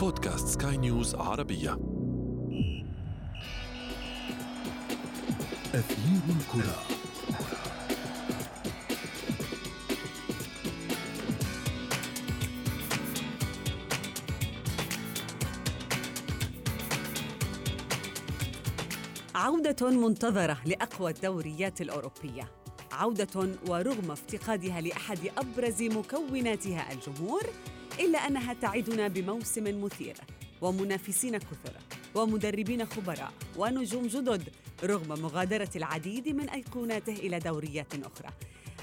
بودكاست سكاي نيوز عربية. أثير الكرة. عودة منتظرة لأقوى الدوريات الأوروبية، عودة ورغم افتقادها لأحد أبرز مكوناتها الجمهور، إلا أنها تعدنا بموسم مثير ومنافسين كثر ومدربين خبراء ونجوم جدد، رغم مغادرة العديد من أيقوناته إلى دوريات أخرى.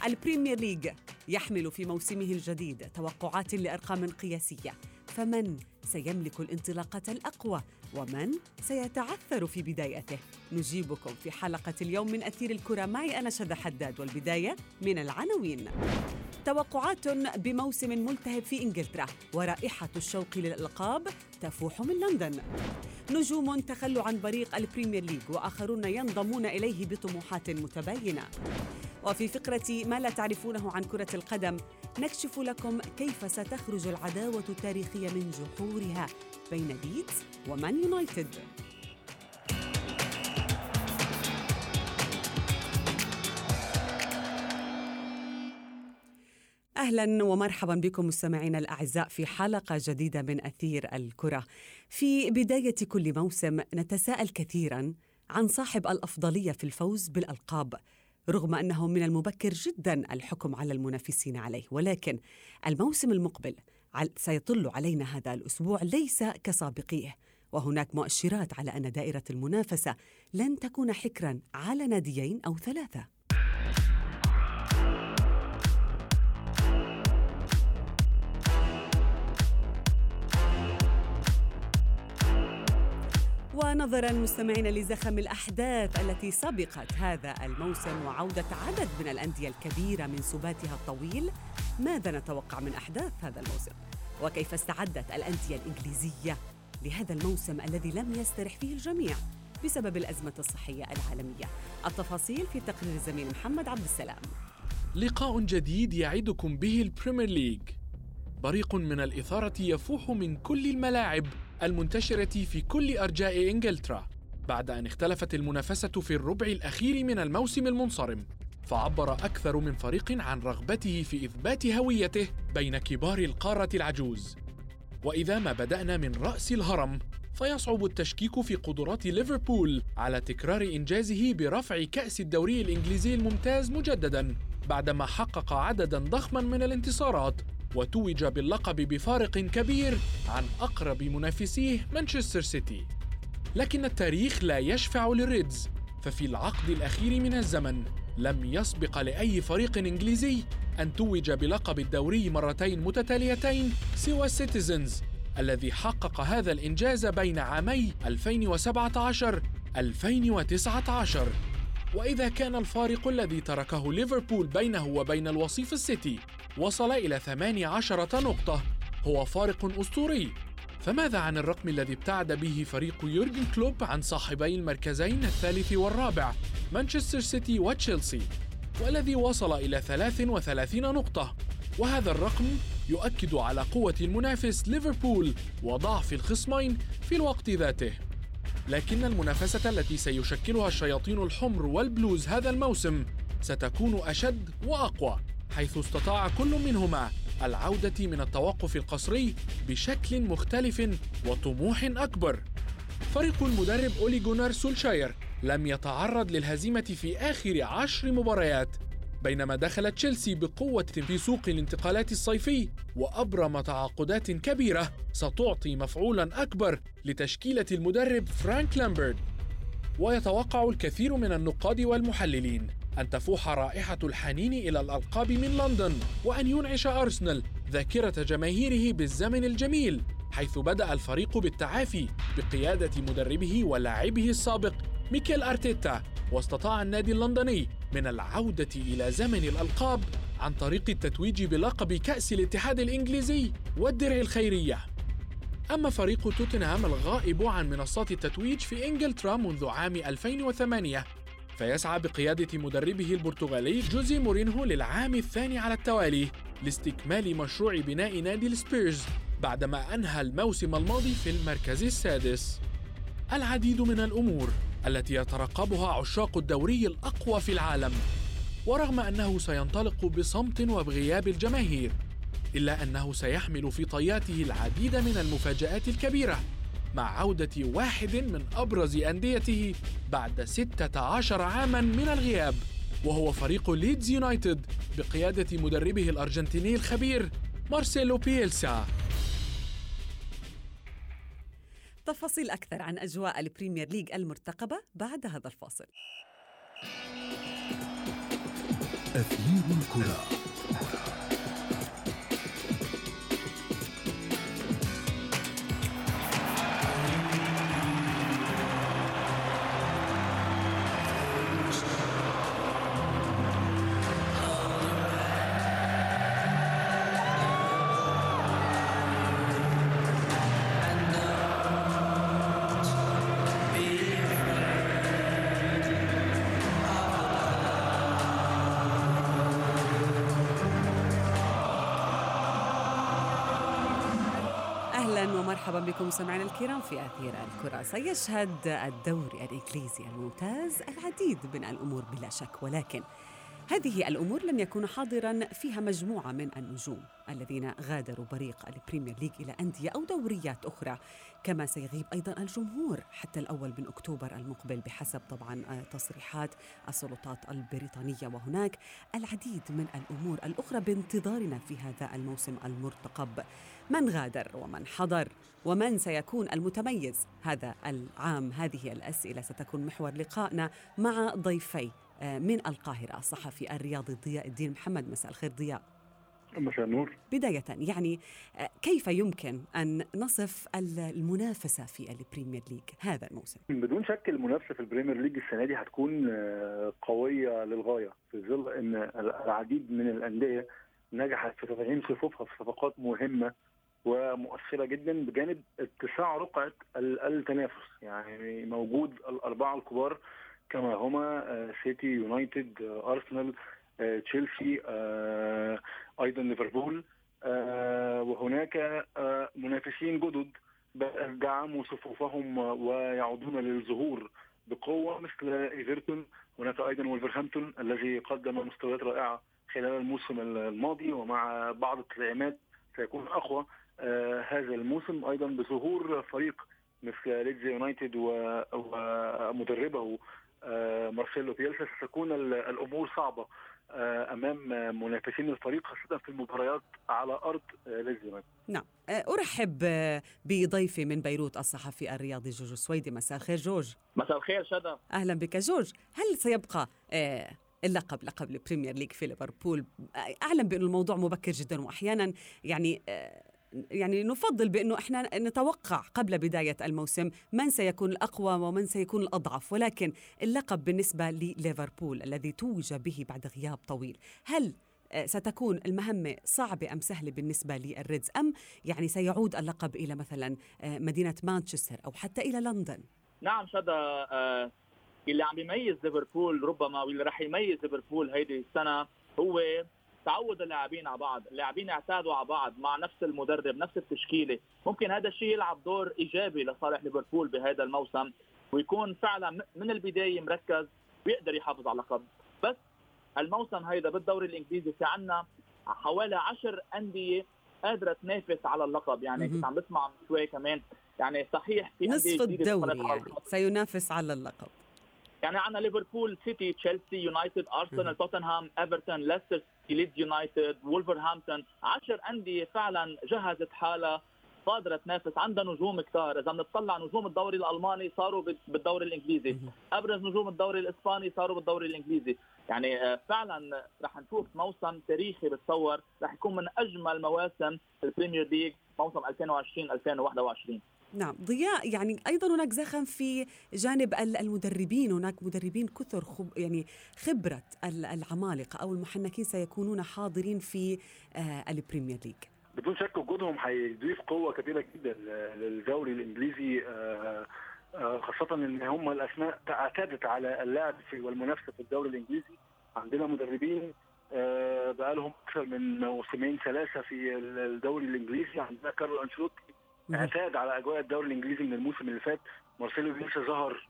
البريمير ليج يحمل في موسمه الجديد توقعات لأرقام قياسية، فمن سيملك الانطلاقة الأقوى ومن سيتعثر في بدايته؟ نجيبكم في حلقة اليوم من أثير الكرة، معي أنا شذى حداد، والبداية من العناوين. توقعات بموسم ملتهب في إنجلترا، ورائحة الشوق للألقاب تفوح من لندن. نجوم تخلوا عن بريق البريمير ليج وآخرون ينضمون إليه بطموحات متباينة. وفي فقرة ما لا تعرفونه عن كرة القدم، نكشف لكم كيف ستخرج العداوة التاريخية من جحورها بين ليدز ومان يونايتد. أهلاً ومرحباً بكم مستمعينا الأعزاء في حلقة جديدة من أثير الكرة. في بداية كل موسم نتساءل كثيراً عن صاحب الأفضلية في الفوز بالألقاب، رغم أنه من المبكر جداً الحكم على المنافسين عليه، ولكن الموسم المقبل سيطل علينا هذا الأسبوع ليس كسابقيه، وهناك مؤشرات على أن دائرة المنافسة لن تكون حكراً على ناديين أو ثلاثة. ونظراً مستمعينا لزخم الأحداث التي سبقت هذا الموسم وعودة عدد من الأندية الكبيرة من سباتها الطويل، ماذا نتوقع من أحداث هذا الموسم؟ وكيف استعدت الأندية الإنجليزية لهذا الموسم الذي لم يسترح فيه الجميع بسبب الأزمة الصحية العالمية؟ التفاصيل في تقرير الزميل محمد عبد السلام. لقاء جديد يعدكم به البريمير ليج، بريق من الإثارة يفوح من كل الملاعب المنتشرة في كل أرجاء إنجلترا، بعد أن اختلفت المنافسة في الربع الأخير من الموسم المنصرم، فعبر أكثر من فريق عن رغبته في إثبات هويته بين كبار القارة العجوز. وإذا ما بدأنا من رأس الهرم، فيصعب التشكيك في قدرات ليفربول على تكرار إنجازه برفع كأس الدوري الإنجليزي الممتاز مجدداً، بعدما حقق عدداً ضخماً من الانتصارات وتوج باللقب بفارق كبير عن أقرب منافسيه مانشستر سيتي. لكن التاريخ لا يشفع للريدز، ففي العقد الأخير من الزمن لم يسبق لأي فريق إنجليزي أن توج بلقب الدوري مرتين متتاليتين سوى السيتيزنز، الذي حقق هذا الإنجاز بين عامي 2017-2019. وإذا كان الفارق الذي تركه ليفربول بينه وبين الوصيف السيتي وصل إلى 18 نقطة، هو فارق أسطوري، فماذا عن الرقم الذي ابتعد به فريق يورجن كلوب عن صاحبي المركزين الثالث والرابع مانشستر سيتي وتشيلسي، والذي وصل إلى 33 نقطة؟ وهذا الرقم يؤكد على قوة المنافس ليفربول وضعف الخصمين في الوقت ذاته. لكن المنافسة التي سيشكلها الشياطين الحمر والبلوز هذا الموسم ستكون أشد وأقوى، حيث استطاع كل منهما العودة من التوقف القصري بشكل مختلف وطموح أكبر. فريق المدرب أولي جونار سولشاير لم يتعرض للهزيمة في آخر 10 مباريات، بينما دخل تشيلسي بقوة في سوق الانتقالات الصيفي وأبرم تعاقدات كبيرة ستعطي مفعولا أكبر لتشكيلة المدرب فرانك لامبرد. ويتوقع الكثير من النقاد والمحللين أن تفوح رائحة الحنين إلى الألقاب من لندن، وأن ينعش أرسنال ذاكرة جماهيره بالزمن الجميل، حيث بدأ الفريق بالتعافي بقيادة مدربه ولاعبه السابق ميكيل أرتيتا، واستطاع النادي اللندني من العودة إلى زمن الألقاب عن طريق التتويج بلقب كأس الاتحاد الإنجليزي والدرع الخيرية. أما فريق توتنهام الغائب عن منصات التتويج في إنجلترا منذ عام 2008، فيسعى بقيادة مدربه البرتغالي جوزي مورينهو للعام الثاني على التوالي لاستكمال مشروع بناء نادي السبيرز بعدما أنهى الموسم الماضي في المركز السادس. العديد من الأمور التي يترقبها عشاق الدوري الأقوى في العالم، ورغم أنه سينطلق بصمت وبغياب الجماهير، إلا أنه سيحمل في طياته العديد من المفاجآت الكبيرة مع عودة واحد من أبرز أنديته بعد 16 عاماً من الغياب، وهو فريق ليدز يونايتد بقيادة مدربه الأرجنتيني الخبير مارسيلو بيلسا. تفاصيل أكثر عن أجواء البريمير ليج المرتقبة بعد هذا الفاصل. أثير الكرة. مرحبا بكم سمعنا الكرام في أثير الكرة. سيشهد الدوري الإنجليزي الممتاز العديد من الأمور بلا شك، ولكن هذه الأمور لم يكون حاضرا فيها مجموعة من النجوم الذين غادروا بريق البريمير ليج إلى أندية أو دوريات أخرى، كما سيغيب أيضا الجمهور حتى الأول من أكتوبر المقبل بحسب طبعا تصريحات السلطات البريطانية، وهناك العديد من الأمور الأخرى بانتظارنا في هذا الموسم المرتقب. من غادر ومن حضر ومن سيكون المتميز هذا العام؟ هذه الأسئلة ستكون محور لقائنا مع ضيفي من القاهرة الصحفي الرياضي ضياء الدين محمد. مساء الخير ضياء. مساء النور. بداية يعني كيف يمكن أن نصف المنافسة في البريمير ليج هذا الموسم؟ بدون شك المنافسة في البريمير ليج السنة دي هتكون قوية للغاية، في ظل أن العديد من الأندية نجحت في تفعيم صفوفها في صفقات مهمة ومؤثرة جدا، بجانب اتساع رقعة التنافس. يعني موجود الأربعة الكبار كما هما سيتي، يونايتد، أرسنال، تشيلسي، أيضا ليفربول، وهناك منافسين جدد بدأوا دعموا صفوفهم ويعودون للظهور بقوة مثل إيفرتون. هناك أيضا ولفرهامبتون الذي قدم مستويات رائعة خلال الموسم الماضي، ومع بعض التدعيمات سيكون أقوى هذا الموسم، أيضا بظهور فريق مثل ليدز يونايتد ومدربه مارسيلو بيلسا. ستكون الأمور صعبة أمام منافسين الفريق، خاصة في المباريات على أرض ليدز يونايتد. نعم، أرحب بضيفي من بيروت الصحفي الرياضي جورج السويدي. مساء الخير جورج. مساء الخير شذا. أهلا بك جورج. هل سيبقى لقب البريمير ليج في ليفربول؟ أعلم بأن الموضوع مبكر جدا، وأحيانا يعني نفضل بأنه إحنا نتوقع قبل بداية الموسم من سيكون الأقوى ومن سيكون الأضعف، ولكن اللقب بالنسبة لليفربول الذي توج به بعد غياب طويل، هل ستكون المهمة صعبة أم سهلة بالنسبة للريدز، أم يعني سيعود اللقب إلى مثلا مدينة مانشستر أو حتى إلى لندن؟ نعم شذا، اللي عم يميز ليفربول ربما واللي راح يميز ليفربول هيدي السنة هو تعود اللاعبين على بعض، اللاعبين اعتادوا على بعض مع نفس المدرب نفس التشكيلة. ممكن هذا الشيء يلعب دور إيجابي لصالح ليفربول بهذا الموسم، ويكون فعلا من البداية مركز ويقدر يحافظ على اللقب. بس الموسم هيدا بالدوري الإنجليزي في عنا حوالي 10 أندية قادرة تنافس على اللقب. يعني كنت عم بسمع من شوي كمان، يعني صحيح في نصف الدوري يعني سينافس على اللقب. يعني عنا ليفربول، سيتي، تشيلسي، يونايتد، أرسنال، توتنهام، إيفرتون، ليستر، ليدز يونايتد، وولفرهامبتون. 10 أندية فعلا جهزت حالها قادرة تنافس، عندها نجوم كتار. إذا بنطلع نجوم الدوري الألماني صاروا بالدوري الإنجليزي، أبرز نجوم الدوري الإسباني صاروا بالدوري الإنجليزي. يعني فعلا رح نشوف موسم تاريخي، بتصور رح يكون من أجمل مواسم البريمير ليج موسم 2020-2021. نعم ضياء، يعني أيضا هناك زخم في جانب المدربين، هناك مدربين كثر يعني خبرة العمالقة أو المحنكين سيكونون حاضرين في البريمير ليج. بدون شك وجودهم هيضيف قوة كبيرة جدا للدوري الإنجليزي، خاصة إن هم الأسماء تعتادت على اللعب والمنافسة في الدوري الإنجليزي. عندنا مدربين بقى لهم أكثر من موسمين ثلاثة في الدوري الإنجليزي. عندنا كارلو أنشيلوتي اعتاد على أجواء الدوري الإنجليزي من الموسم اللي فات. مارسيلو بيلسا ظهر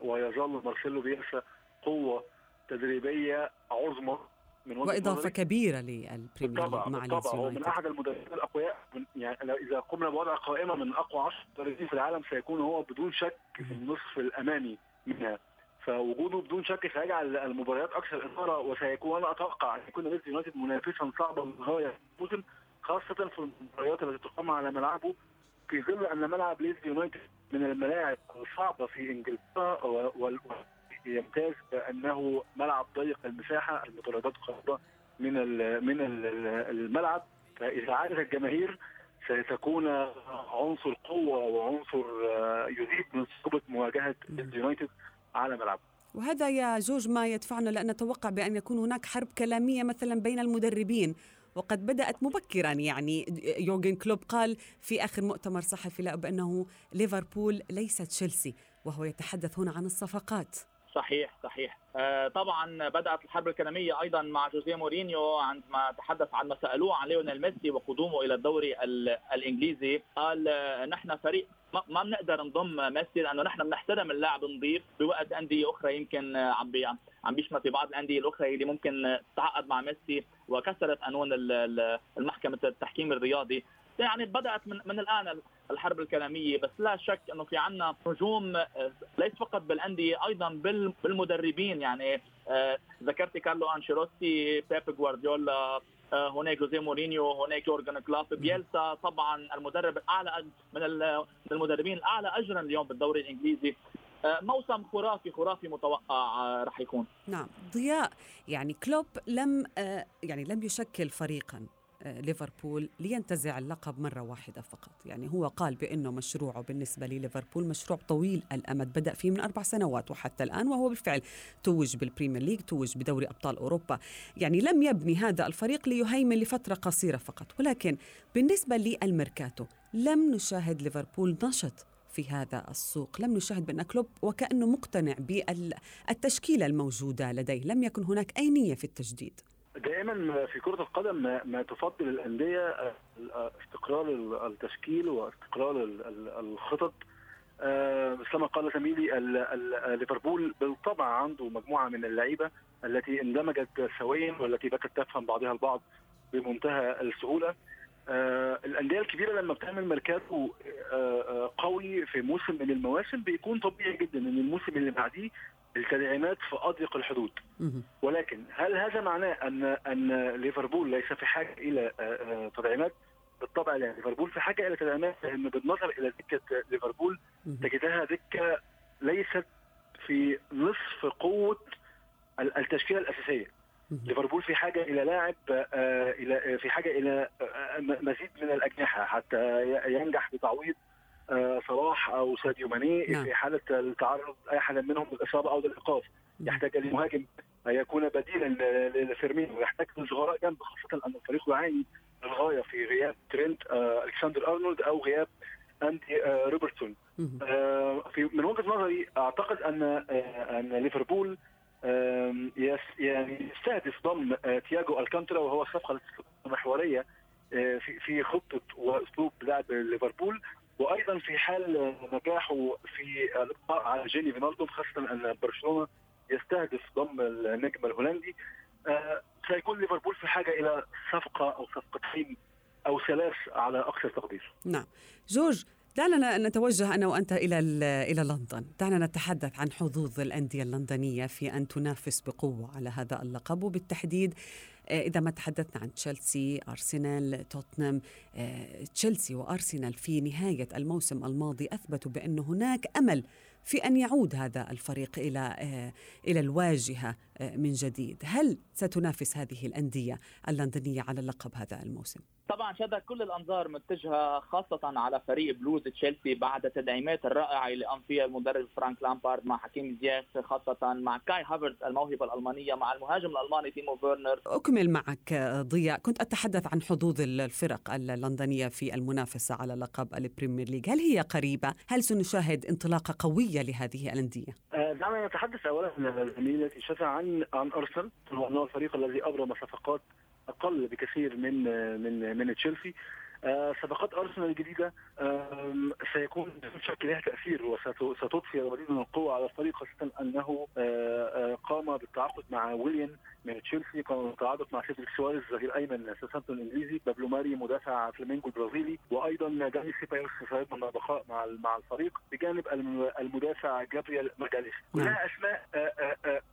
ويظل مارسيلو بيلسا قوة تدريبية عظمى وإضافة كبيرة للبريمير ليج مع ليدز يونايتد. من أحد المدربين الأقوياء، يعني إذا قمنا بوضع قائمة من أقوى 10 مدربين في العالم سيكون هو بدون شك في النصف الأمامي منها، فوجوده بدون شك سيجعل المباريات أكثر إثارة، وسيكون أنا أتوقع أن يكون ليدز يونايتد منافسا صعبا للغاية الموسم، خاصة في المباريات التي تقام على ملعبه، في ظل أن ملعب ليدز يونايتد من الملاعب الصعبة في إنجلترا يمتاز بأنه ملعب ضيق المساحة، المطاردات قريبة من الملعب، فإذا عادت الجماهير ستكون عنصر قوة وعنصر يزيد من صعوبة مواجهة اليونايتد على ملعبه. وهذا يا جورج ما يدفعنا لأن نتوقع بأن يكون هناك حرب كلامية مثلا بين المدربين، وقد بدأت مبكرا. يعني يورجن كلوب قال في آخر مؤتمر صحفي له بأنه ليفربول ليست تشيلسي، وهو يتحدث هنا عن الصفقات. صحيح. طبعا بدأت الحرب الكلامية أيضا مع جوزيه مورينيو عندما تحدث عن ما سألوه عن ليونيل ميسي وقدومه إلى الدوري الإنجليزي. قال نحن فريق ما بنقدر نضم ميسي لأنه نحن بنحترم اللاعب نضيف، بوقت أندية أخرى يمكن عم بيشمت في بعض الأندية الأخرى اللي ممكن تتعاقد مع ميسي وكسرت قانون المحكمة التحكيم الرياضي. يعني بدأت من الآن الحرب الكلامية، بس لا شك أنه في عنا هجوم ليس فقط بالأندية أيضا بالمدربين. يعني ذكرت كارلو أنشيلوتي، بيب غوارديولا، هناك جوزيه مورينيو، هناك يورجن كلوب، بيلسا طبعا المدرب الأعلى من المدربين الأعلى أجرا اليوم بالدوري الإنجليزي. موسم خرافي متوقع رح يكون. نعم ضياء، يعني كلوب لم يشكل فريقا ليفربول لينتزع اللقب مرة واحدة فقط. يعني هو قال بأنه مشروعه بالنسبة لليفربول مشروع طويل الأمد، بدأ فيه من 4 سنوات وحتى الآن، وهو بالفعل توج بالبريمير ليج، توج بدوري أبطال أوروبا. يعني لم يبني هذا الفريق ليهيمن لفترة قصيرة فقط. ولكن بالنسبة للميركاتو لم نشاهد ليفربول نشط في هذا السوق، لم نشاهد بأن كلوب وكأنه مقتنع بالتشكيلة الموجودة لديه، لم يكن هناك أي نية في التجديد. دائما في كرة القدم ما تفضل الأندية استقرار التشكيل واستقرار الخطط. كما قال زميلي، ليفربول بالطبع عنده مجموعة من اللعيبة التي اندمجت سويا والتي باتت تفهم بعضها البعض بمنتهى السهولة. الأندية الكبيرة لما بتعمل ميركاتو قوي في موسم من المواسم بيكون طبيعي جدا أن الموسم اللي بعديه التدعيمات في أضيق الحدود. ولكن هل هذا معناه أن ليفربول ليس في حاجة إلى تدعيمات؟ بالطبع لا، ليفربول في حاجة إلى تدعيمات، لأن بالنظر إلى دكة ليفربول تجدها دكة ليست في نصف قوة التشكيلة الأساسية. ليفربول في حاجة إلى لاعب، في حاجة إلى مزيد من الأجنحة حتى ينجح بتعويض صلاح أو ساديو ماني في حالة التعرض أي حدا منهم للإصابة أو للإيقاف. يحتاج المهاجم يكون بديلا لفيرمينو، ويحتاج للصغراء جنب، خاصة أن الفريق يعاني للغاية في غياب ترينت ألكساندر أرنولد أو غياب أندي روبرتسون. من وجهة نظري أعتقد أن ليفربول يعني يستهدف ضم تياجو ألكانترا، وهو الصفقة المحورية في خطة وأسلوب لعب ليفربول، وأيضا في حال نجاحه في الإقبال على جيني فينالدوم، خاصة أن برشلونة يستهدف ضم النجم الهولندي. سيكون ليفربول في حاجة إلى صفقة أو صفقتين أو 3 على أقصى تقدير. نعم جورج، دعنا نتوجه أنا وأنت إلى لندن، دعنا نتحدث عن حظوظ الأندية اللندنية في أن تنافس بقوة على هذا اللقب، وبالتحديد إذا ما تحدثنا عن تشيلسي، أرسنال، توتنهام. تشيلسي وأرسنال في نهاية الموسم الماضي أثبتوا بأن هناك أمل في أن يعود هذا الفريق إلى الواجهة من جديد. هل ستنافس هذه الأندية اللندنية على اللقب هذا الموسم؟ طبعا شذا كل الأنظار متجهة خاصة على فريق بلوز تشيلسي بعد التدعيمات الرائعة اللي قام فيها المدرب فرانك لامبارد مع حكيم زياش، خاصة مع كاي هافرتز الموهبة الألمانية، مع المهاجم الألماني تيمو فيرنر. أكمل معك ضياء، كنت أتحدث عن حظوظ الفرق اللندنية في المنافسة على لقب البريمير ليج، هل هي قريبة؟ هل سنشاهد انطلاقة قوية لهذه الأندية؟ دعنا نتحدث اولا التي شفع عن ارسنال، وهو الفريق الذي ابرم صفقات اقل بكثير من من من تشيلسي. صفقات ارسنال الجديده سيكون بشكل لها تاثير وستضفي المزيد من القوه على الفريق، خاصه انه قام بالتعاقد مع ويليان من تشيلسي، قام بالتعاقد مع سيدريك سواريز ظهير ايمن سيسنتون الانجليزي، بابلو ماري مدافع فلامينجو البرازيلي، وايضا داني سيبايوس سيضمن البقاء مع الفريق بجانب المدافع جابرييل ماجاليش. كلها اسماء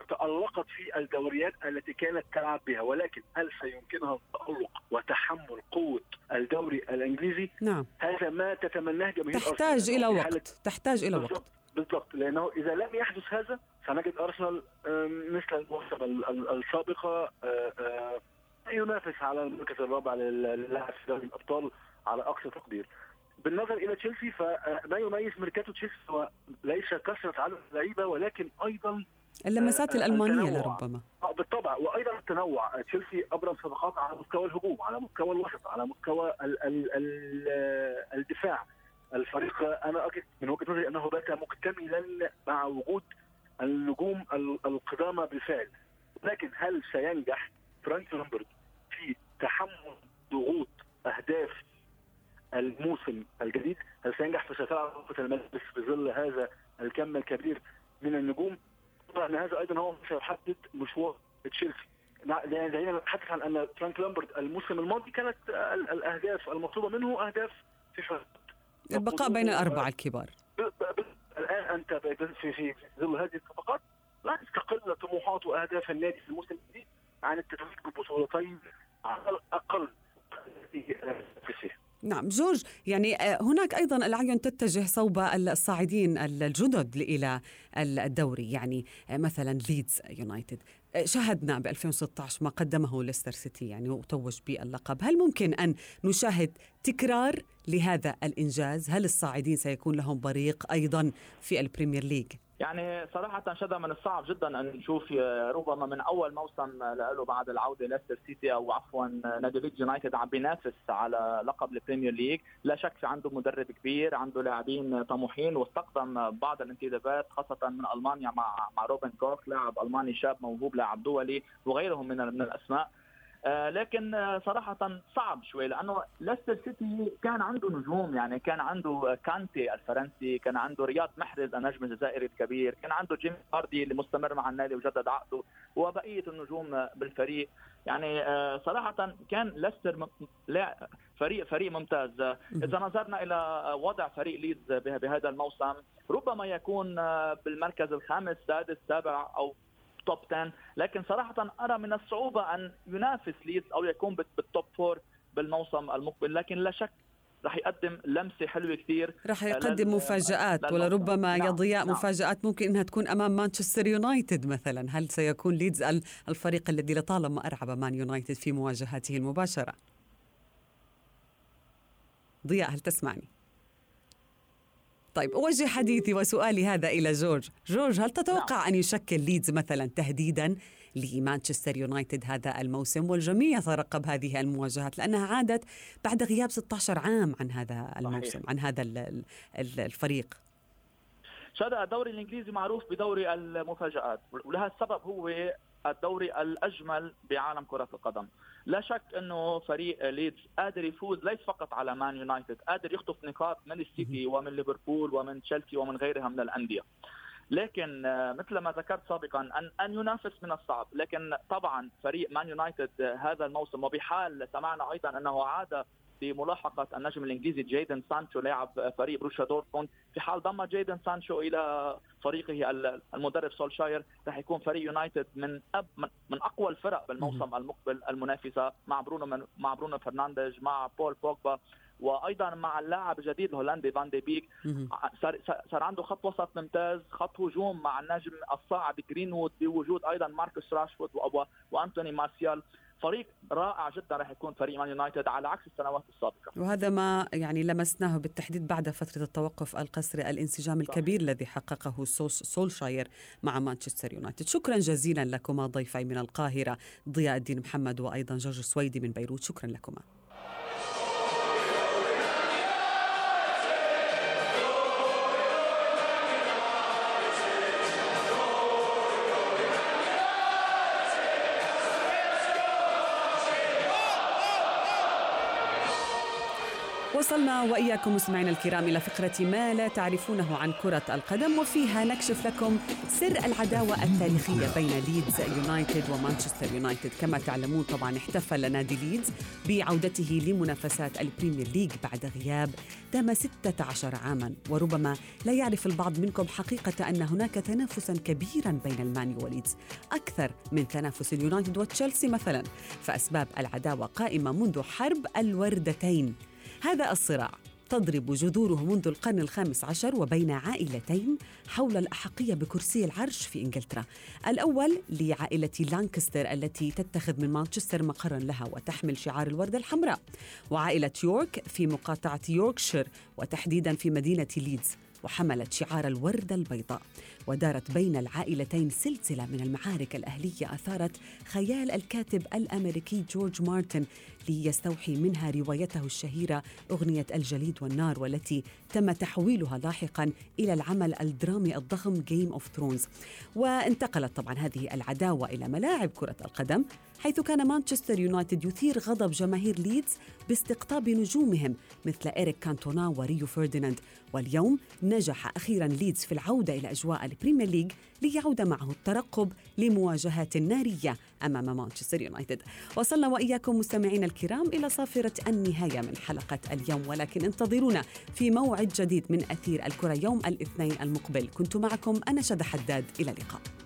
تالقت في الدوريات التي كانت تلعب بها، ولكن هل سيمكنها التالق وتحمل قوه الدوري الانجليزي؟ نعم، هذا ما تتمناه جماهير أرسنال. تحتاج الى وقت بالضبط، لانه اذا لم يحدث هذا سنجد ارسنال مثل الموسم السابقه ينافس على المركز الرابع للعب في دوري الابطال على اقصى تقدير. بالنظر الى تشيلسي، فما يميز ميركاتو تشيلسي هو ليس كثره عدد اللعيبه، ولكن ايضا اللمسات الألمانية ربما. بالطبع، وأيضا التنوع. تشيلسي أبرز صفقات على مستوى الهجوم، على مستوى الوسط، على مستوى الدفاع. الفريق أنا أجد من وجهة نظري أنه بات مكتملا مع وجود النجوم القدامى بالفعل، لكن هل سينجح فرانك لامبرد في تحمل ضغوط أهداف الموسم الجديد؟ هل سينجح في شفاعة الملبس بظل هذا الكم الكبير من النجوم؟ طبعا هذا ايضا هو سيحدد مشوار تشيلسي. دعينا نتحدث عن ان فرانك لامبرد الموسم الماضي كانت الاهداف المطلوبه منه اهداف في شهر البقاء بين الاربعه الكبار. الان انت في ظل هذه الصفقات لا تستقل طموحات واهداف النادي في الموسم الجديد عن التتويج ببطولتين على الاقل في. نعم جورج، يعني هناك أيضا العين تتجه صوب الصاعدين الجدد إلى الدوري، يعني مثلا ليدز يونايتد شاهدنا ب 2016 ما قدمه ليستر سيتي يعني وتوج باللقب. هل ممكن أن نشاهد تكرار لهذا الإنجاز؟ هل الصاعدين سيكون لهم بريق أيضا في البريمير ليج؟ يعني صراحة شذا من الصعب جدا أن نشوف ربما من أول موسم له بعد العودة ليستر سيتي أو عفوا نادي ليدز يونايتد عم بينافس على لقب البريمير ليج. لا شك عنده مدرب كبير، عنده لاعبين طموحين، واستقدم بعض الانتدابات خاصة من ألمانيا مع روبن كورك، لاعب ألماني شاب موهوب، لاعب دولي، وغيرهم من الأسماء. لكن صراحة صعب شوي، لأنه ليستر سيتي كان عنده نجوم، يعني كان عنده كانتي الفرنسي، كان عنده رياض محرز النجم الجزائري الكبير، كان عنده جيمي هاردي اللي مستمر مع النادي وجدد عقده، وبقية النجوم بالفريق. يعني صراحة كان ليستر فريق ممتاز. إذا نظرنا إلى وضع فريق ليدز بهذا الموسم ربما يكون بالمركز الخامس سادس سابع أو توب 10، لكن صراحة أرى من الصعوبة أن ينافس ليدز أو يكون بالتوب 4 بالموسم المقبل. لكن لا شك رح يقدم لمسة حلوة كثير، رح يقدم مفاجآت، ولربما يا ضياء مفاجآت ممكن أنها تكون أمام مانشستر يونايتد مثلا. هل سيكون ليدز الفريق الذي لطالما أرعب مان يونايتد في مواجهاته المباشرة؟ ضياء هل تسمعني؟ طيب أوجه حديثي وسؤالي هذا إلى جورج. جورج، هل تتوقع أن يشكل ليدز مثلا تهديدا لمانشستر يونايتد هذا الموسم؟ والجميع يترقب هذه المواجهات لأنها عادت بعد غياب 16 عام عن هذا الموسم، عن هذا الفريق. شادة الدوري الإنجليزي معروف بدوري المفاجآت، ولها السبب هو الدوري الأجمل بعالم كرة القدم. لا شك أنه فريق ليدز قادر يفوز ليس فقط على مان يونايتد، قادر يخطف نقاط من السيتي ومن ليفربول ومن تشيلسي ومن غيرها من الأندية. لكن مثل ما ذكرت سابقا أن ينافس من الصعب. لكن طبعا فريق مان يونايتد هذا الموسم، وبحال سمعنا أيضا أنه عاد بملاحقة النجم الإنجليزي جايدن سانشو لاعب فريق بروسيا دورتموند، في حال ضم جايدن سانشو إلى فريقه المدرب سولشاير راح يكون فريق يونايتد من أقوى الفرق بالموسم المقبل المنافسة مع برونو فرنانديز، مع بول بوغبا، وأيضا مع اللاعب الجديد الهولندي فان دي بيك. صار عنده خط وسط ممتاز، خط هجوم مع النجم الصاعد جرينوود بوجود أيضا ماركوس راشفورد وأنتوني مارسيال. فريق رائع جدا راح يكون فريق مان يونايتد على عكس السنوات السابقة، وهذا ما يعني لمسناه بالتحديد بعد فترة التوقف القسري، الانسجام الكبير الذي حققه سولشاير مع مانشستر يونايتد. شكرا جزيلا لكما ضيفي من القاهرة، ضياء الدين محمد وأيضا جورج السويدي من بيروت، شكرا لكما. وصلنا وإياكم مستمعينا الكرام إلى فقرة ما لا تعرفونه عن كرة القدم، وفيها نكشف لكم سر العداوة التاريخية بين ليدز يونايتد ومانشستر يونايتد. كما تعلمون طبعا احتفل نادي ليدز بعودته لمنافسات البريمير ليج بعد غياب تم 16 عاما، وربما لا يعرف البعض منكم حقيقة أن هناك تنافسا كبيرا بين المان وليدز أكثر من تنافس اليونايتد وتشيلسي مثلا، فأسباب العداوة قائمة منذ حرب الوردتين. هذا الصراع تضرب جذوره منذ القرن ال15 وبين عائلتين حول الأحقية بكرسي العرش في إنجلترا. الأول لعائلة لانكستر التي تتخذ من مانشستر مقراً لها وتحمل شعار الوردة الحمراء، وعائلة يورك في مقاطعة يوركشير وتحديداً في مدينة ليدز وحملت شعار الوردة البيضاء. ودارت بين العائلتين سلسلة من المعارك الأهلية أثارت خيال الكاتب الأمريكي جورج مارتن ليستوحي منها روايته الشهيرة أغنية الجليد والنار، والتي تم تحويلها لاحقا إلى العمل الدرامي الضخم Game of Thrones. وانتقلت طبعا هذه العداوة إلى ملاعب كرة القدم، حيث كان مانشستر يونايتد يثير غضب جماهير ليدز باستقطاب نجومهم مثل إريك كانتونا وريو فرديناند. واليوم نجح أخيراً ليدز في العودة إلى أجواء البريمير ليج ليعود معه الترقب لمواجهات نارية أمام مانشستر يونايتد. وصلنا وإياكم مستمعينا الكرام إلى صافرة النهاية من حلقة اليوم، ولكن انتظرونا في موعد جديد من أثير الكرة يوم الاثنين المقبل. كنت معكم أنا شذى حداد، إلى اللقاء.